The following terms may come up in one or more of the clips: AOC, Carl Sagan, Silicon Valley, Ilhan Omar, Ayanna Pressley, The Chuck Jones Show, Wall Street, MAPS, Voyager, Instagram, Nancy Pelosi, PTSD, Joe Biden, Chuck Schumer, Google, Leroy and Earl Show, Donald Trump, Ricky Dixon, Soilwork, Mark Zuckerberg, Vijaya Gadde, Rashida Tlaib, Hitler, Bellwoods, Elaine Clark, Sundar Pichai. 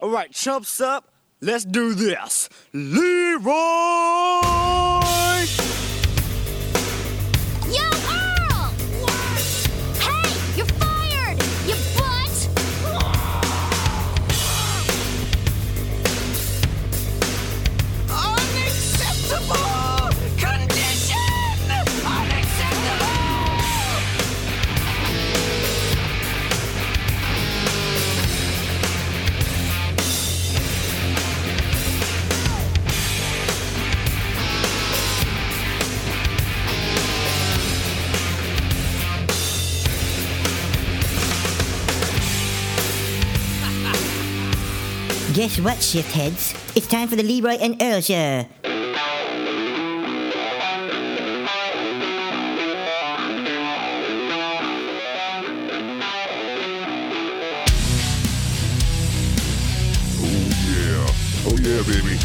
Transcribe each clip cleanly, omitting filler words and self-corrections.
All right, chumps up. Let's do this. Leroy! Yo, Earl! What? Hey, you're fired, you butt! Unacceptable condition! Guess what, shitheads? It's time for the Leroy and Earl Show. Oh, yeah, baby.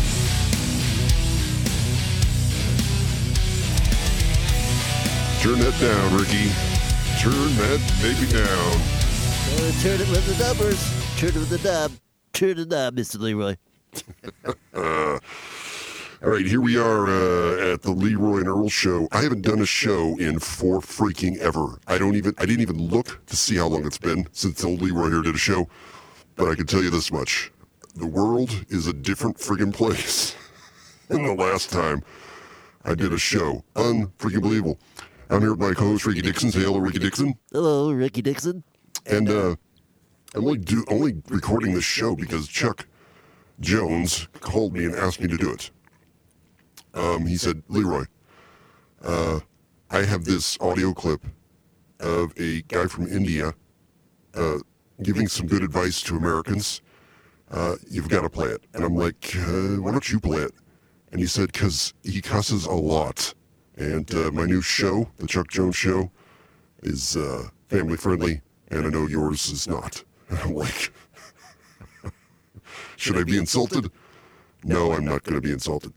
Turn that down, Ricky. Turn that baby down. Oh, turn it with the numbers. Turn it with the dub. Turn it up, Mr. Leroy. All right, here we are at the Leroy and Earl Show. I haven't done a show in four freaking ever. I didn't even look to see how long it's been since old Leroy here did a show. But I can tell you this much. The world is a different friggin' place than the last time I did a show. Unfreaking believable. I'm here with my co-host, Ricky Dixon. Say hello, Ricky Dixon. Hello, Ricky Dixon. And, I'm only recording this show because Chuck Jones called me and asked me to do it. He said, Leroy, I have this audio clip of a guy from India giving some good advice to Americans. You've got to play it. And I'm like, why don't you play it? And he said, because he cusses a lot. And my new show, The Chuck Jones Show, is family friendly, and I know yours is not. I'm like, should I be insulted? No, I'm not going to be insulted.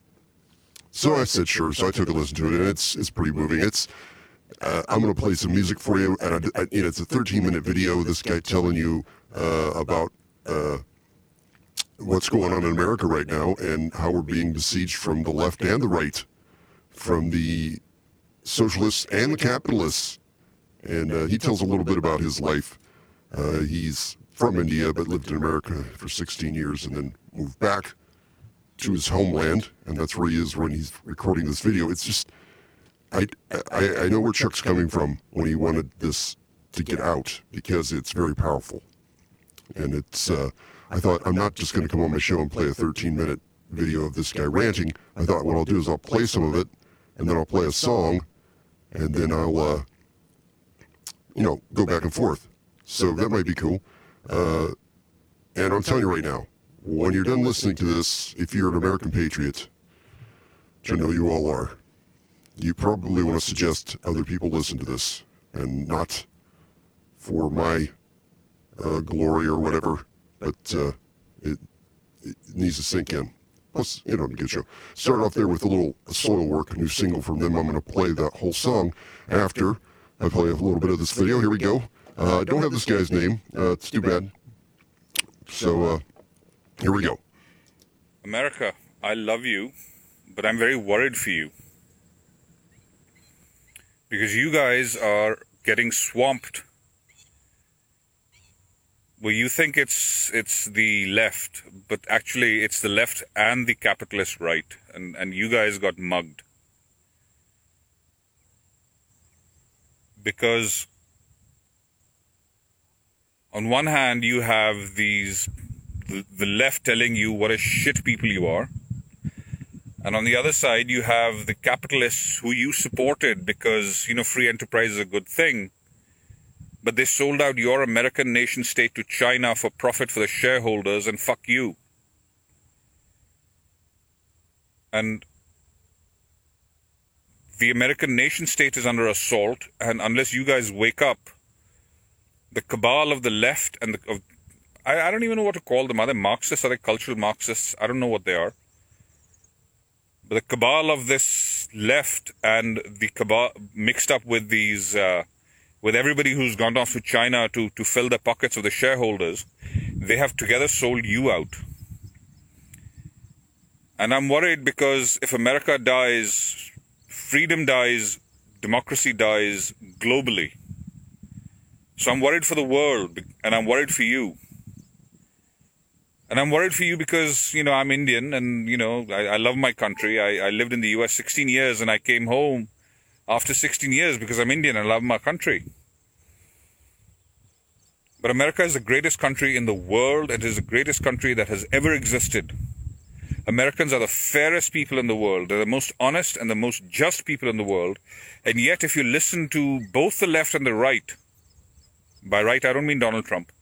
So I said, sure. So I took a listen to it, and it's pretty moving. I'm going to play some music for you, and it's a 13-minute video. This guy telling you about what's going on in America right now and how we're being besieged from the left and the right, from the socialists and the capitalists. And he tells a little bit about his life. He's from India, but lived in America for 16 years and then moved back to his homeland. And that's where he is when he's recording this video. It's just, I know where Chuck's coming from when he wanted this to get out, because it's very powerful. And it's, I thought, I'm not just going to come on my show and play a 13-minute video of this guy ranting. I thought what I'll do is I'll play some of it, and then I'll play a song, and then I'll, go back and forth. So that might be cool. And I'm telling you right now, when you're done listening to this, if you're an American patriot, which I know you all are, you probably want to suggest other people listen to this, and not for my glory or whatever, but it needs to sink in. Plus, it'll be a good show. Start off there with a little Soilwork, a new single from them. I'm going to play that whole song after I play a little bit of this video. Here we go. I don't have this guy's name. It's too bad. So here we go. America, I love you, but I'm very worried for you. Because you guys are getting swamped. Well, you think it's the left, but actually it's the left and the capitalist right. And you guys got mugged. Because on one hand, you have the left telling you what a shit people you are. And on the other side, you have the capitalists who you supported because, free enterprise is a good thing. But they sold out your American nation state to China for profit for the shareholders, and fuck you. And the American nation state is under assault, and unless you guys wake up, the cabal of the left and I don't even know what to call them. Are they Marxists? Are they cultural Marxists? I don't know what they are. But the cabal of this left and the cabal mixed up with these with everybody who's gone off to China to fill the pockets of the shareholders, they have together sold you out. And I'm worried because if America dies, freedom dies, democracy dies globally. So I'm worried for the world, and I'm worried for you. And I'm worried for you because, you know, I'm Indian and, you know, I love my country. I lived in the US 16 years and I came home after 16 years because I'm Indian and I love my country. But America is the greatest country in the world. It is the greatest country that has ever existed. Americans are the fairest people in the world. They're the most honest and the most just people in the world. And yet, if you listen to both the left and the right, by right, I don't mean Donald Trump,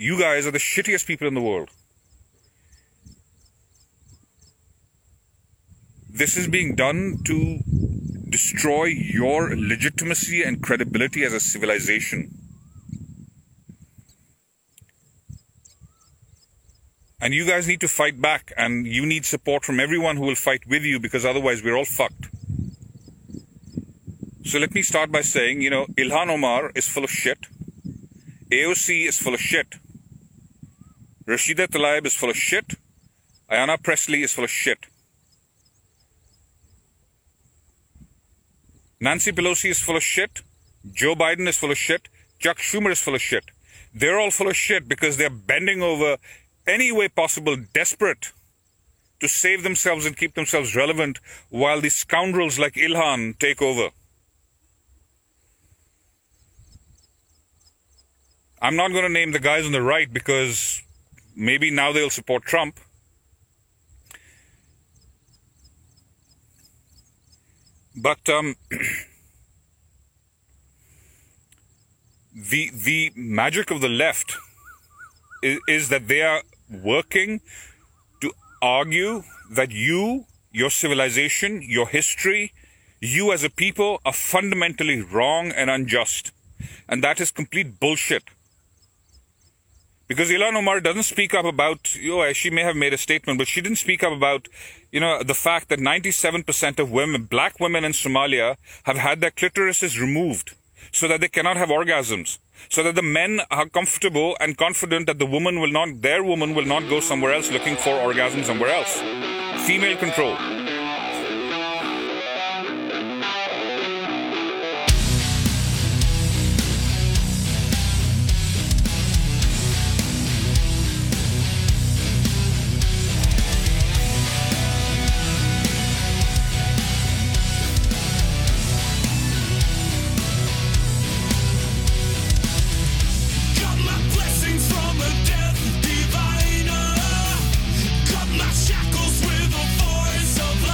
you guys are the shittiest people in the world. This is being done to destroy your legitimacy and credibility as a civilization. And you guys need to fight back, and you need support from everyone who will fight with you, because otherwise we're all fucked. So let me start by saying, you know, Ilhan Omar is full of shit. AOC is full of shit. Rashida Tlaib is full of shit. Ayanna Pressley is full of shit. Nancy Pelosi is full of shit. Joe Biden is full of shit. Chuck Schumer is full of shit. They're all full of shit because they're bending over any way possible, desperate to save themselves and keep themselves relevant while these scoundrels like Ilhan take over. I'm not going to name the guys on the right because maybe now they'll support Trump. But the magic of the left is that they are working to argue that you, your civilization, your history, you as a people are fundamentally wrong and unjust. And that is complete bullshit. Because Ilhan Omar doesn't speak up about, you know, she may have made a statement, but she didn't speak up about, you know, the fact that 97% of women, black women in Somalia, have had their clitorises removed so that they cannot have orgasms, so that the men are comfortable and confident that the woman will not, their woman will not go somewhere else looking for orgasm somewhere else. Female control. Shackles with a voice of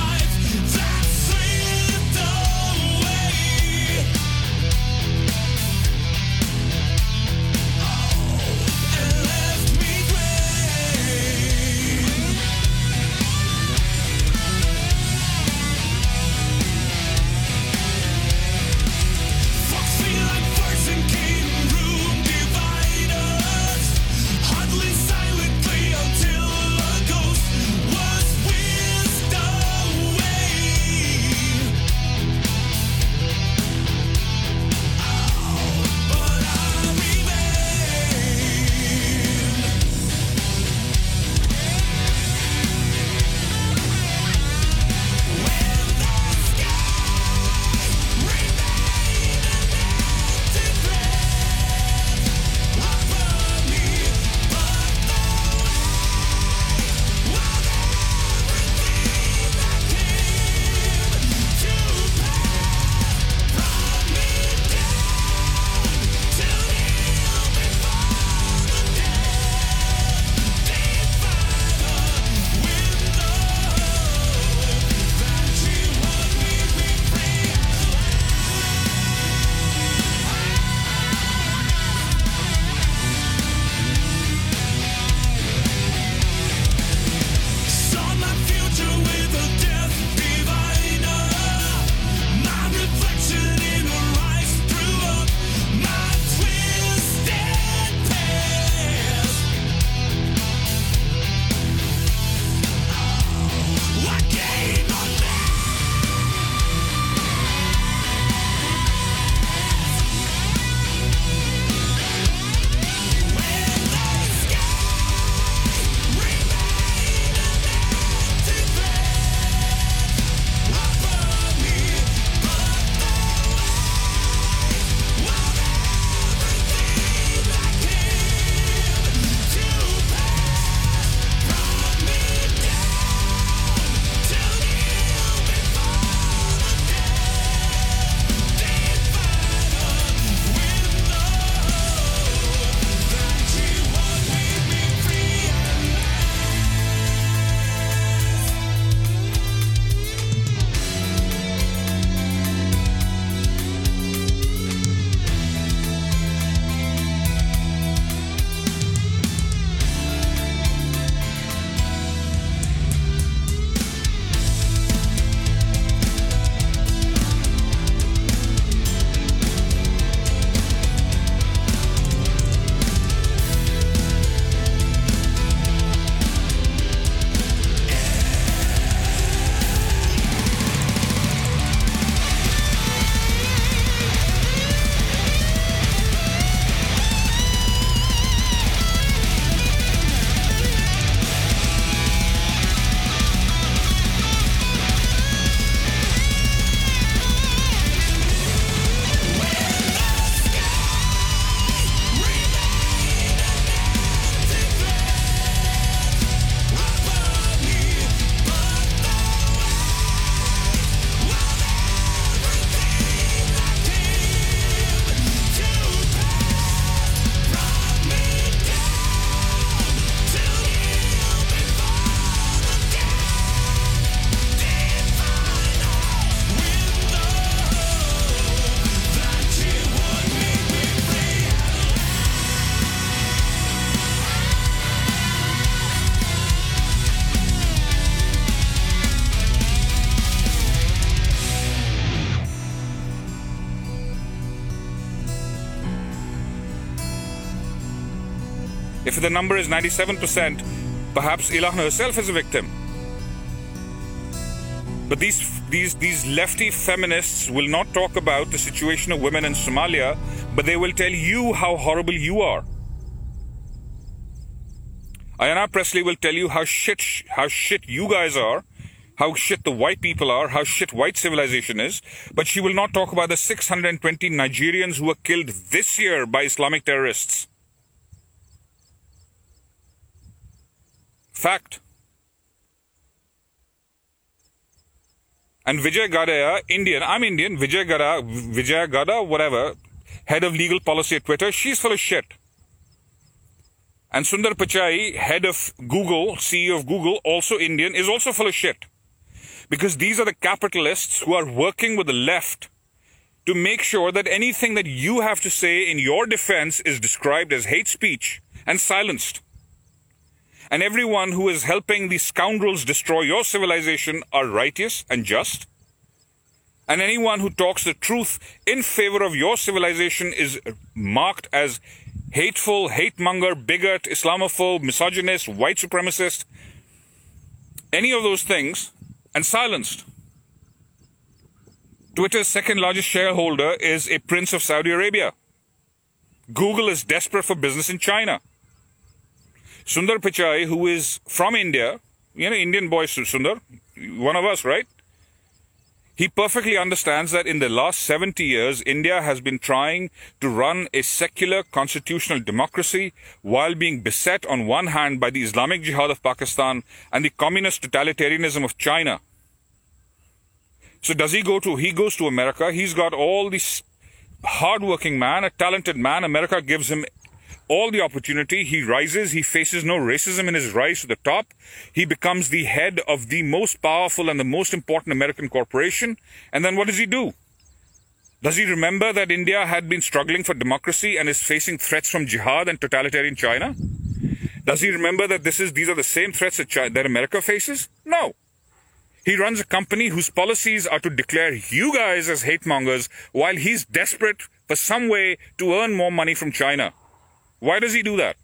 the number is 97%, perhaps Ilhan herself is a victim. But these lefty feminists will not talk about the situation of women in Somalia, but they will tell you how horrible you are. Ayanna Pressley will tell you how shit you guys are, how shit the white people are, how shit white civilization is, but she will not talk about the 620 Nigerians who were killed this year by Islamic terrorists. Fact. And Vijaya Gadde, Vijaya Gadde, whatever, head of legal policy at Twitter, she's full of shit. And Sundar Pichai, head of Google, CEO of Google, also Indian, is also full of shit. Because these are the capitalists who are working with the left to make sure that anything that you have to say in your defense is described as hate speech and silenced. And everyone who is helping these scoundrels destroy your civilization are righteous and just. And anyone who talks the truth in favor of your civilization is marked as hateful, hate-monger, bigot, Islamophobe, misogynist, white supremacist, any of those things, and silenced. Twitter's second largest shareholder is a prince of Saudi Arabia. Google is desperate for business in China. Sundar Pichai, who is from India, you know, Indian boy Sundar, one of us, right? He perfectly understands that in the last 70 years, India has been trying to run a secular constitutional democracy while being beset on one hand by the Islamic Jihad of Pakistan and the communist totalitarianism of China. So does he go to, he goes to America, he's got all this hardworking man, a talented man, America gives him all the opportunity, he rises, he faces no racism in his rise to the top, he becomes the head of the most powerful and the most important American corporation, and then what does he do? Does he remember that India had been struggling for democracy and is facing threats from jihad and totalitarian China? Does he remember that these are the same threats that America faces? No. He runs a company whose policies are to declare you guys as hate mongers while he's desperate for some way to earn more money from China. Why does he do that?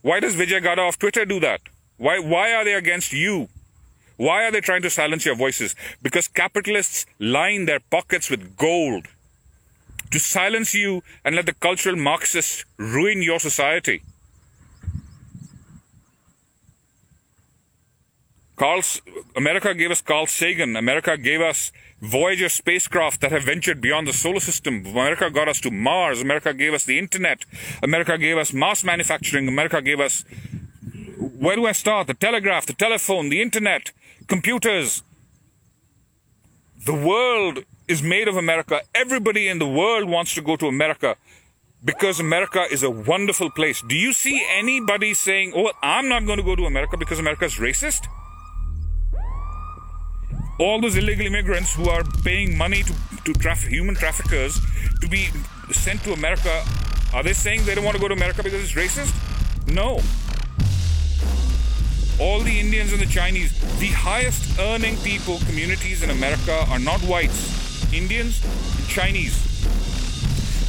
Why does Vijaya Gadde of Twitter do that? Why are they against you? Why are they trying to silence your voices? Because capitalists line their pockets with gold to silence you and let the cultural Marxists ruin your society. America gave us Carl Sagan. America gave us Voyager spacecraft that have ventured beyond the solar system. America got us to Mars. America gave us the internet. America gave us mass manufacturing. America gave us, where do I start? The telegraph, the telephone, the internet, computers. The world is made of America. Everybody in the world wants to go to America because America is a wonderful place. Do you see anybody saying, oh, I'm not going to go to America because America is racist? All those illegal immigrants who are paying money to human traffickers to be sent to America, are they saying they don't want to go to America because it's racist? No. All the Indians and the Chinese, the highest earning people, communities in America are not whites, Indians and Chinese.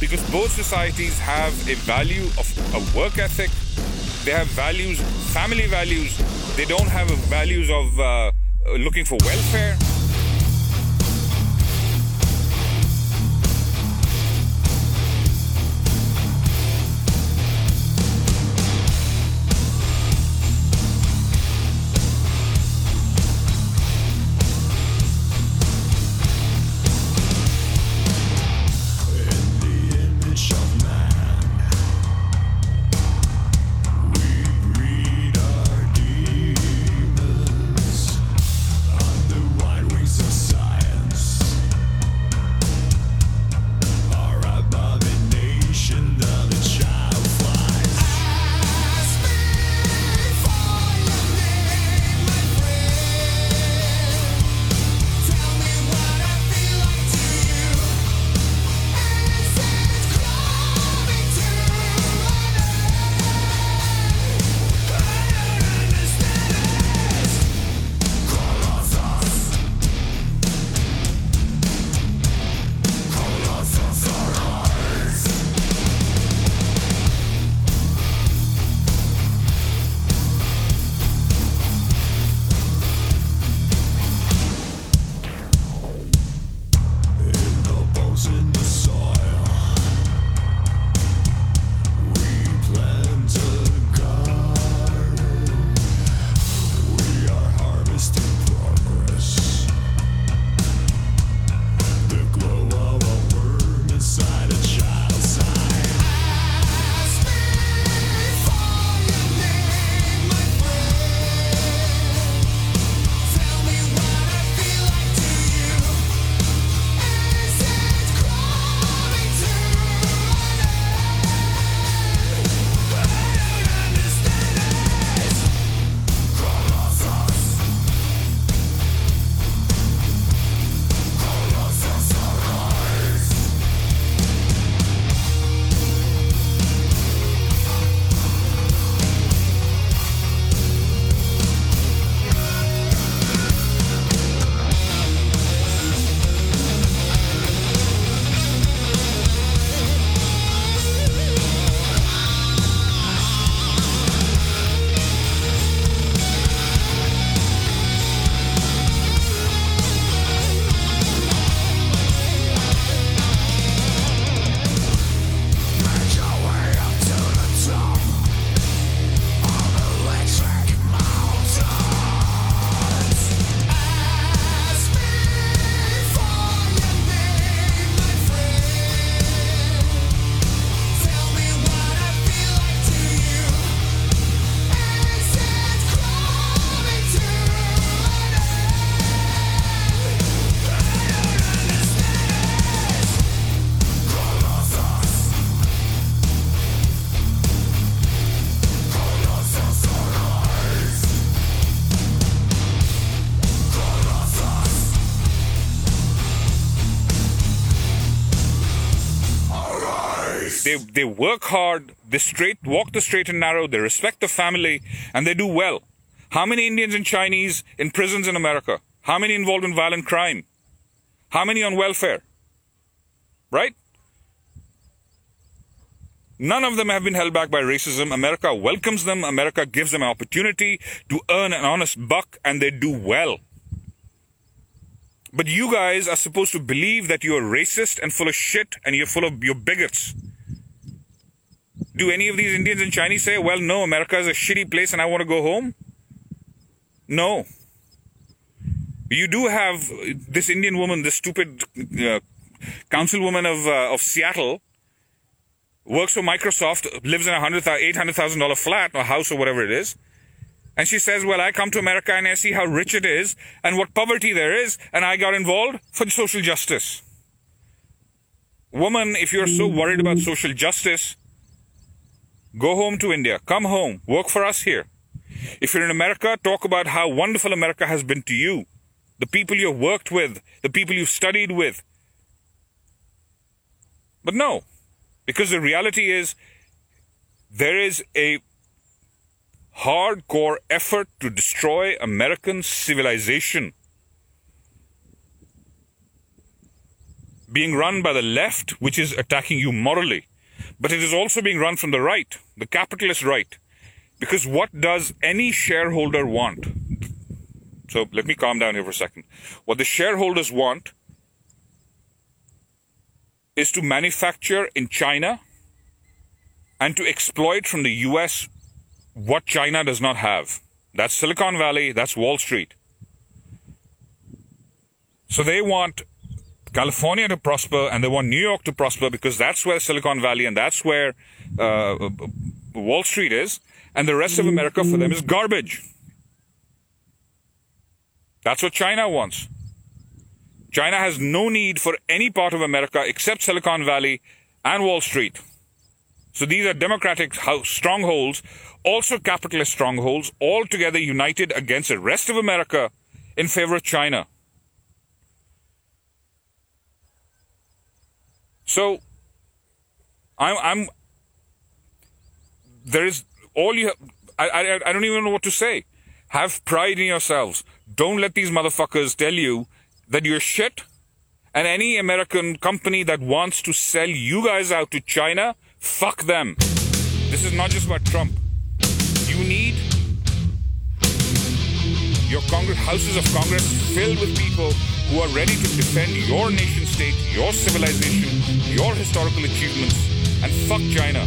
Because both societies have a value of a work ethic, they have values, family values, they don't have values of looking for welfare. They work hard, they walk the straight and narrow, they respect the family, and they do well. How many Indians and Chinese in prisons in America? How many involved in violent crime? How many on welfare? Right? None of them have been held back by racism. America welcomes them. America gives them an opportunity to earn an honest buck, and they do well. But you guys are supposed to believe that you're racist and full of shit and you're bigots. Do any of these Indians and Chinese say, well, no, America is a shitty place and I want to go home? No. You do have this Indian woman, this stupid councilwoman of Seattle, works for Microsoft, lives in a $800,000 flat or house or whatever it is. And she says, well, I come to America and I see how rich it is and what poverty there is, and I got involved for social justice. Woman, if you're so worried about social justice, go home to India. Come home. Work for us here. If you're in America, talk about how wonderful America has been to you. The people you've worked with, the people you've studied with. But no, because the reality is there is a hardcore effort to destroy American civilization being run by the left, which is attacking you morally, but it is also being run from the right, the capitalist right, because what does any shareholder want? So let me calm down here for a second. What the shareholders want is to manufacture in China and to exploit from the US what China does not have. That's Silicon Valley, that's Wall Street. So they want California to prosper and they want New York to prosper because that's where Silicon Valley and that's where Wall Street is, and the rest of America for them is garbage. That's what China wants. China has no need for any part of America except Silicon Valley and Wall Street. So these are democratic strongholds, also capitalist strongholds, all together united against the rest of America in favor of China. So, there is all you have, I don't even know what to say. Have pride in yourselves. Don't let these motherfuckers tell you that you're shit. And any American company that wants to sell you guys out to China, fuck them. This is not just about Trump. You need your houses of Congress filled with people who are ready to defend your nation state, your civilization, your historical achievements, and fuck China.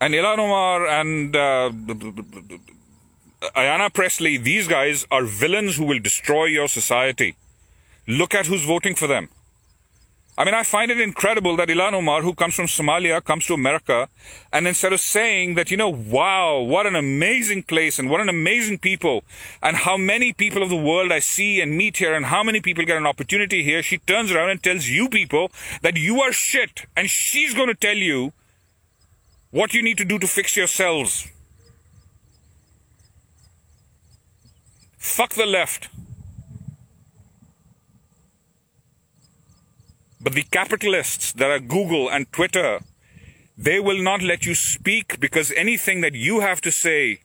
And Ilhan Omar and Ayanna Pressley, these guys are villains who will destroy your society. Look at who's voting for them. I mean, I find it incredible that Ilhan Omar, who comes from Somalia, comes to America, and instead of saying that, you know, wow, what an amazing place and what an amazing people and how many people of the world I see and meet here and how many people get an opportunity here, she turns around and tells you people that you are shit, and she's going to tell you what you need to do to fix yourselves. Fuck the left. But the capitalists that are Google and Twitter, they will not let you speak, because anything that you have to say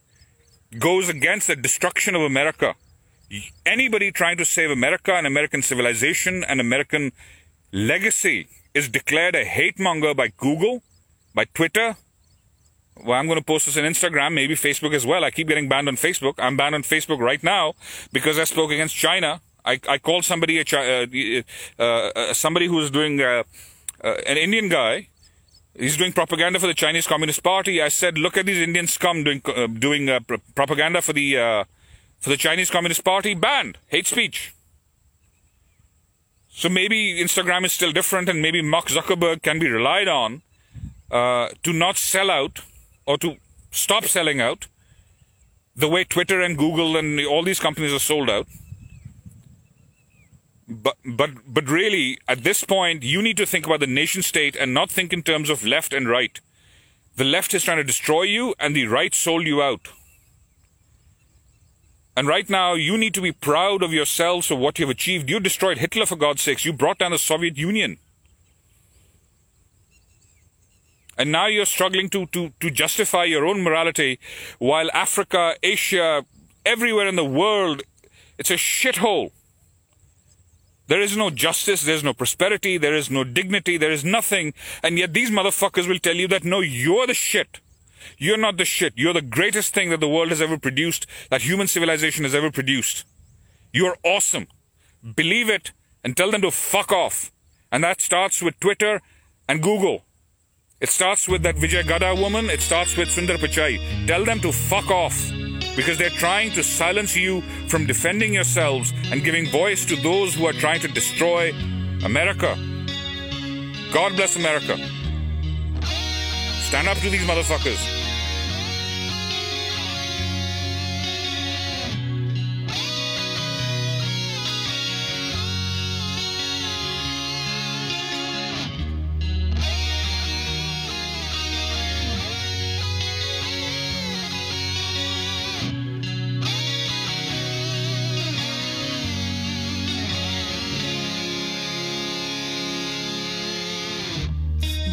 goes against the destruction of America. Anybody trying to save America and American civilization and American legacy is declared a hate monger by Google, by Twitter. Well, I'm going to post this on Instagram, maybe Facebook as well. I keep getting banned on Facebook. I'm banned on Facebook right now because I spoke against China. I called somebody somebody who's doing an Indian guy. He's doing propaganda for the Chinese Communist Party. I said, look at these Indian scum doing propaganda for the Chinese Communist Party. Banned. Hate speech. So maybe Instagram is still different, and maybe Mark Zuckerberg can be relied on to not sell out, or to stop selling out the way Twitter and Google and all these companies are sold out. But really, at this point, you need to think about the nation state and not think in terms of left and right. The left is trying to destroy you, and the right sold you out. And right now, you need to be proud of yourselves, of what you've achieved. You destroyed Hitler, for God's sakes. You brought down the Soviet Union. And now you're struggling to justify your own morality, while Africa, Asia, everywhere in the world, it's a shithole. There is no justice, there is no prosperity, there is no dignity, there is nothing. And yet these motherfuckers will tell you that, no, you're the shit. You're not the shit. You're the greatest thing that the world has ever produced, that human civilization has ever produced. You're awesome. Believe it, and tell them to fuck off. And that starts with Twitter and Google. It starts with that Vijaya Gadde woman. It starts with Sundar Pichai. Tell them to fuck off, because they're trying to silence you from defending yourselves and giving voice to those who are trying to destroy America. God bless America. Stand up to these motherfuckers.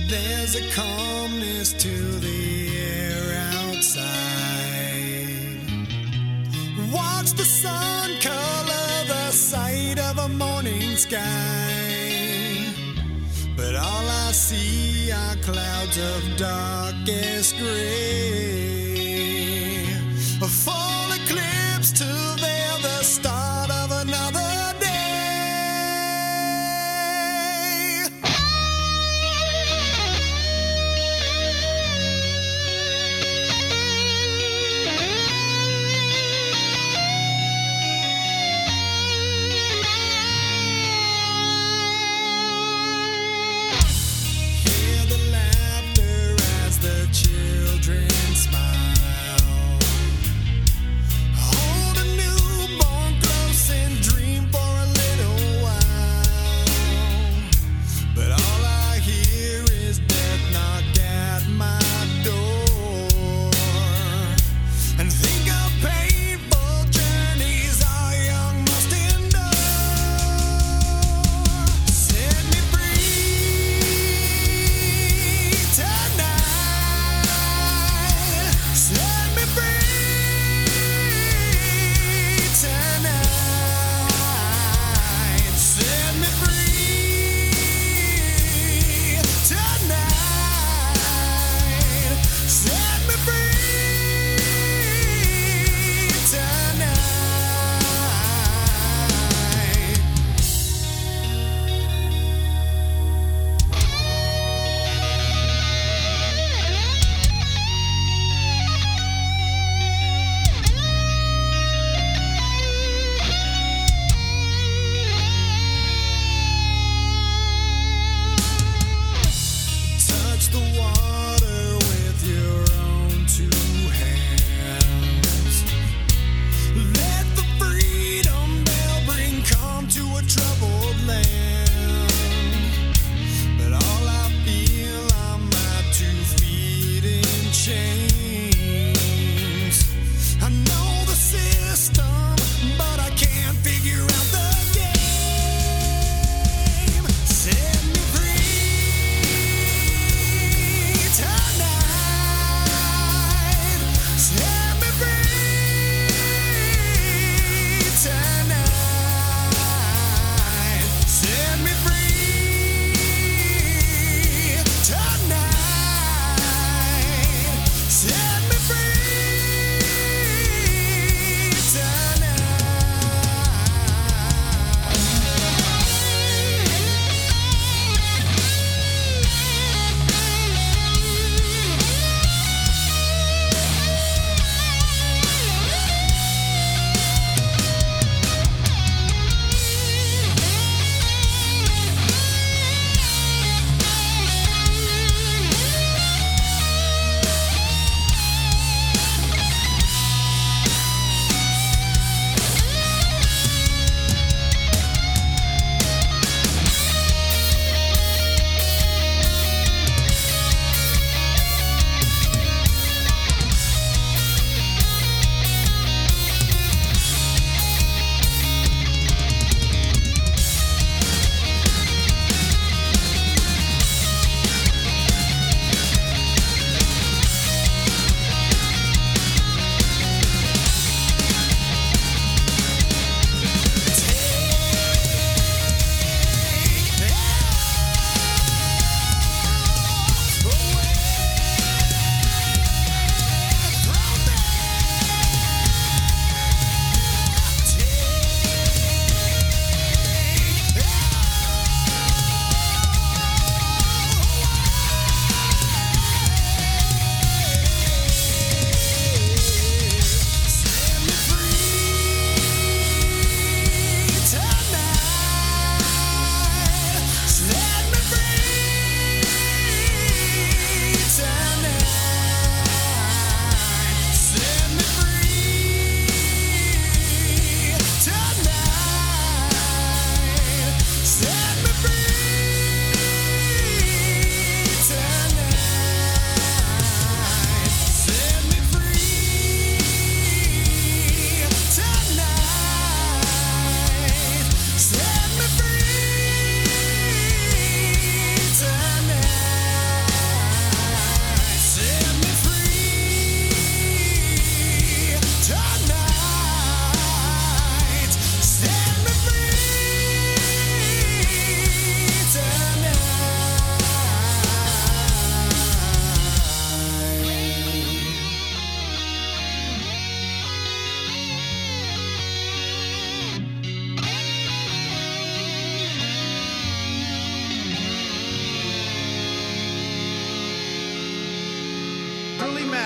There's a calmness to the air outside. Watch the sun color the sight of a morning sky. But all I see are clouds of darkest gray. A full eclipse to veil the start of another. Smile.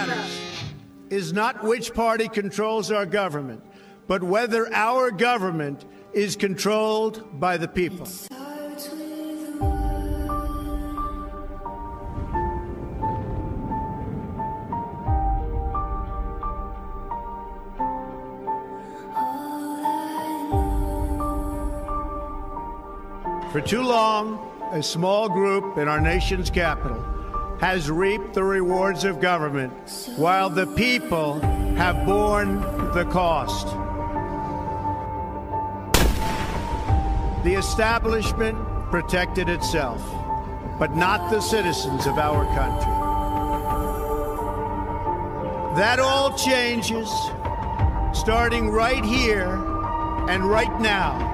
matters is not which party controls our government, but whether our government is controlled by the people. For too long, a small group in our nation's capital has reaped the rewards of government, while the people have borne the cost. The establishment protected itself, but not the citizens of our country. That all changes, starting right here and right now.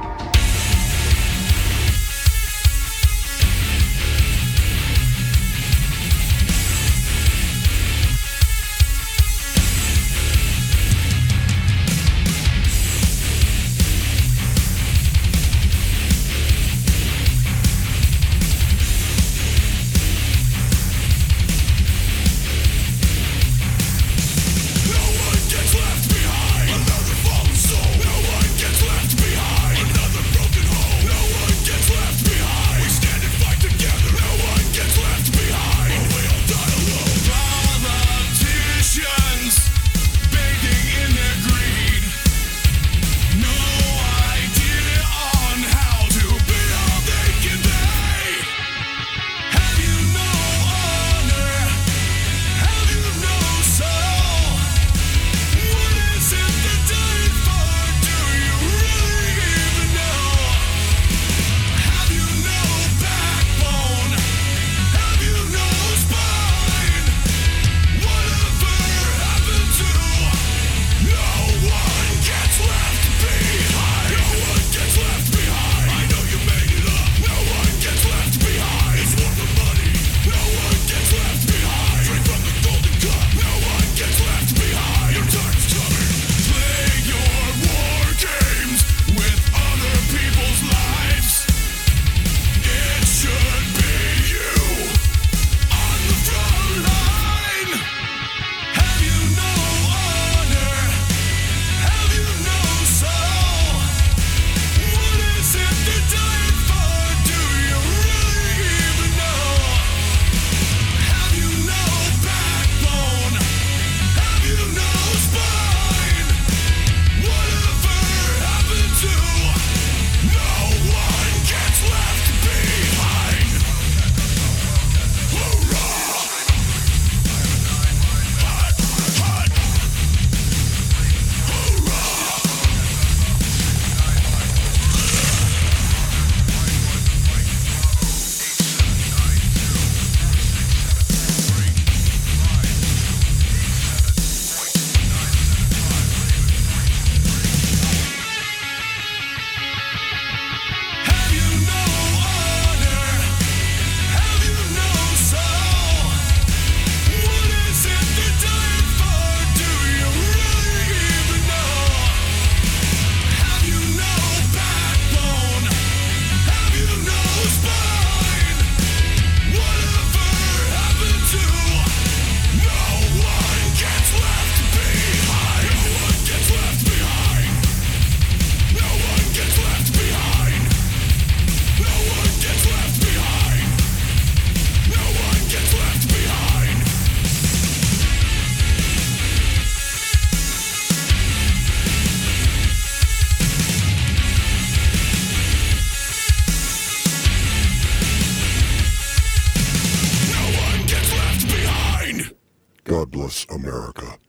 America.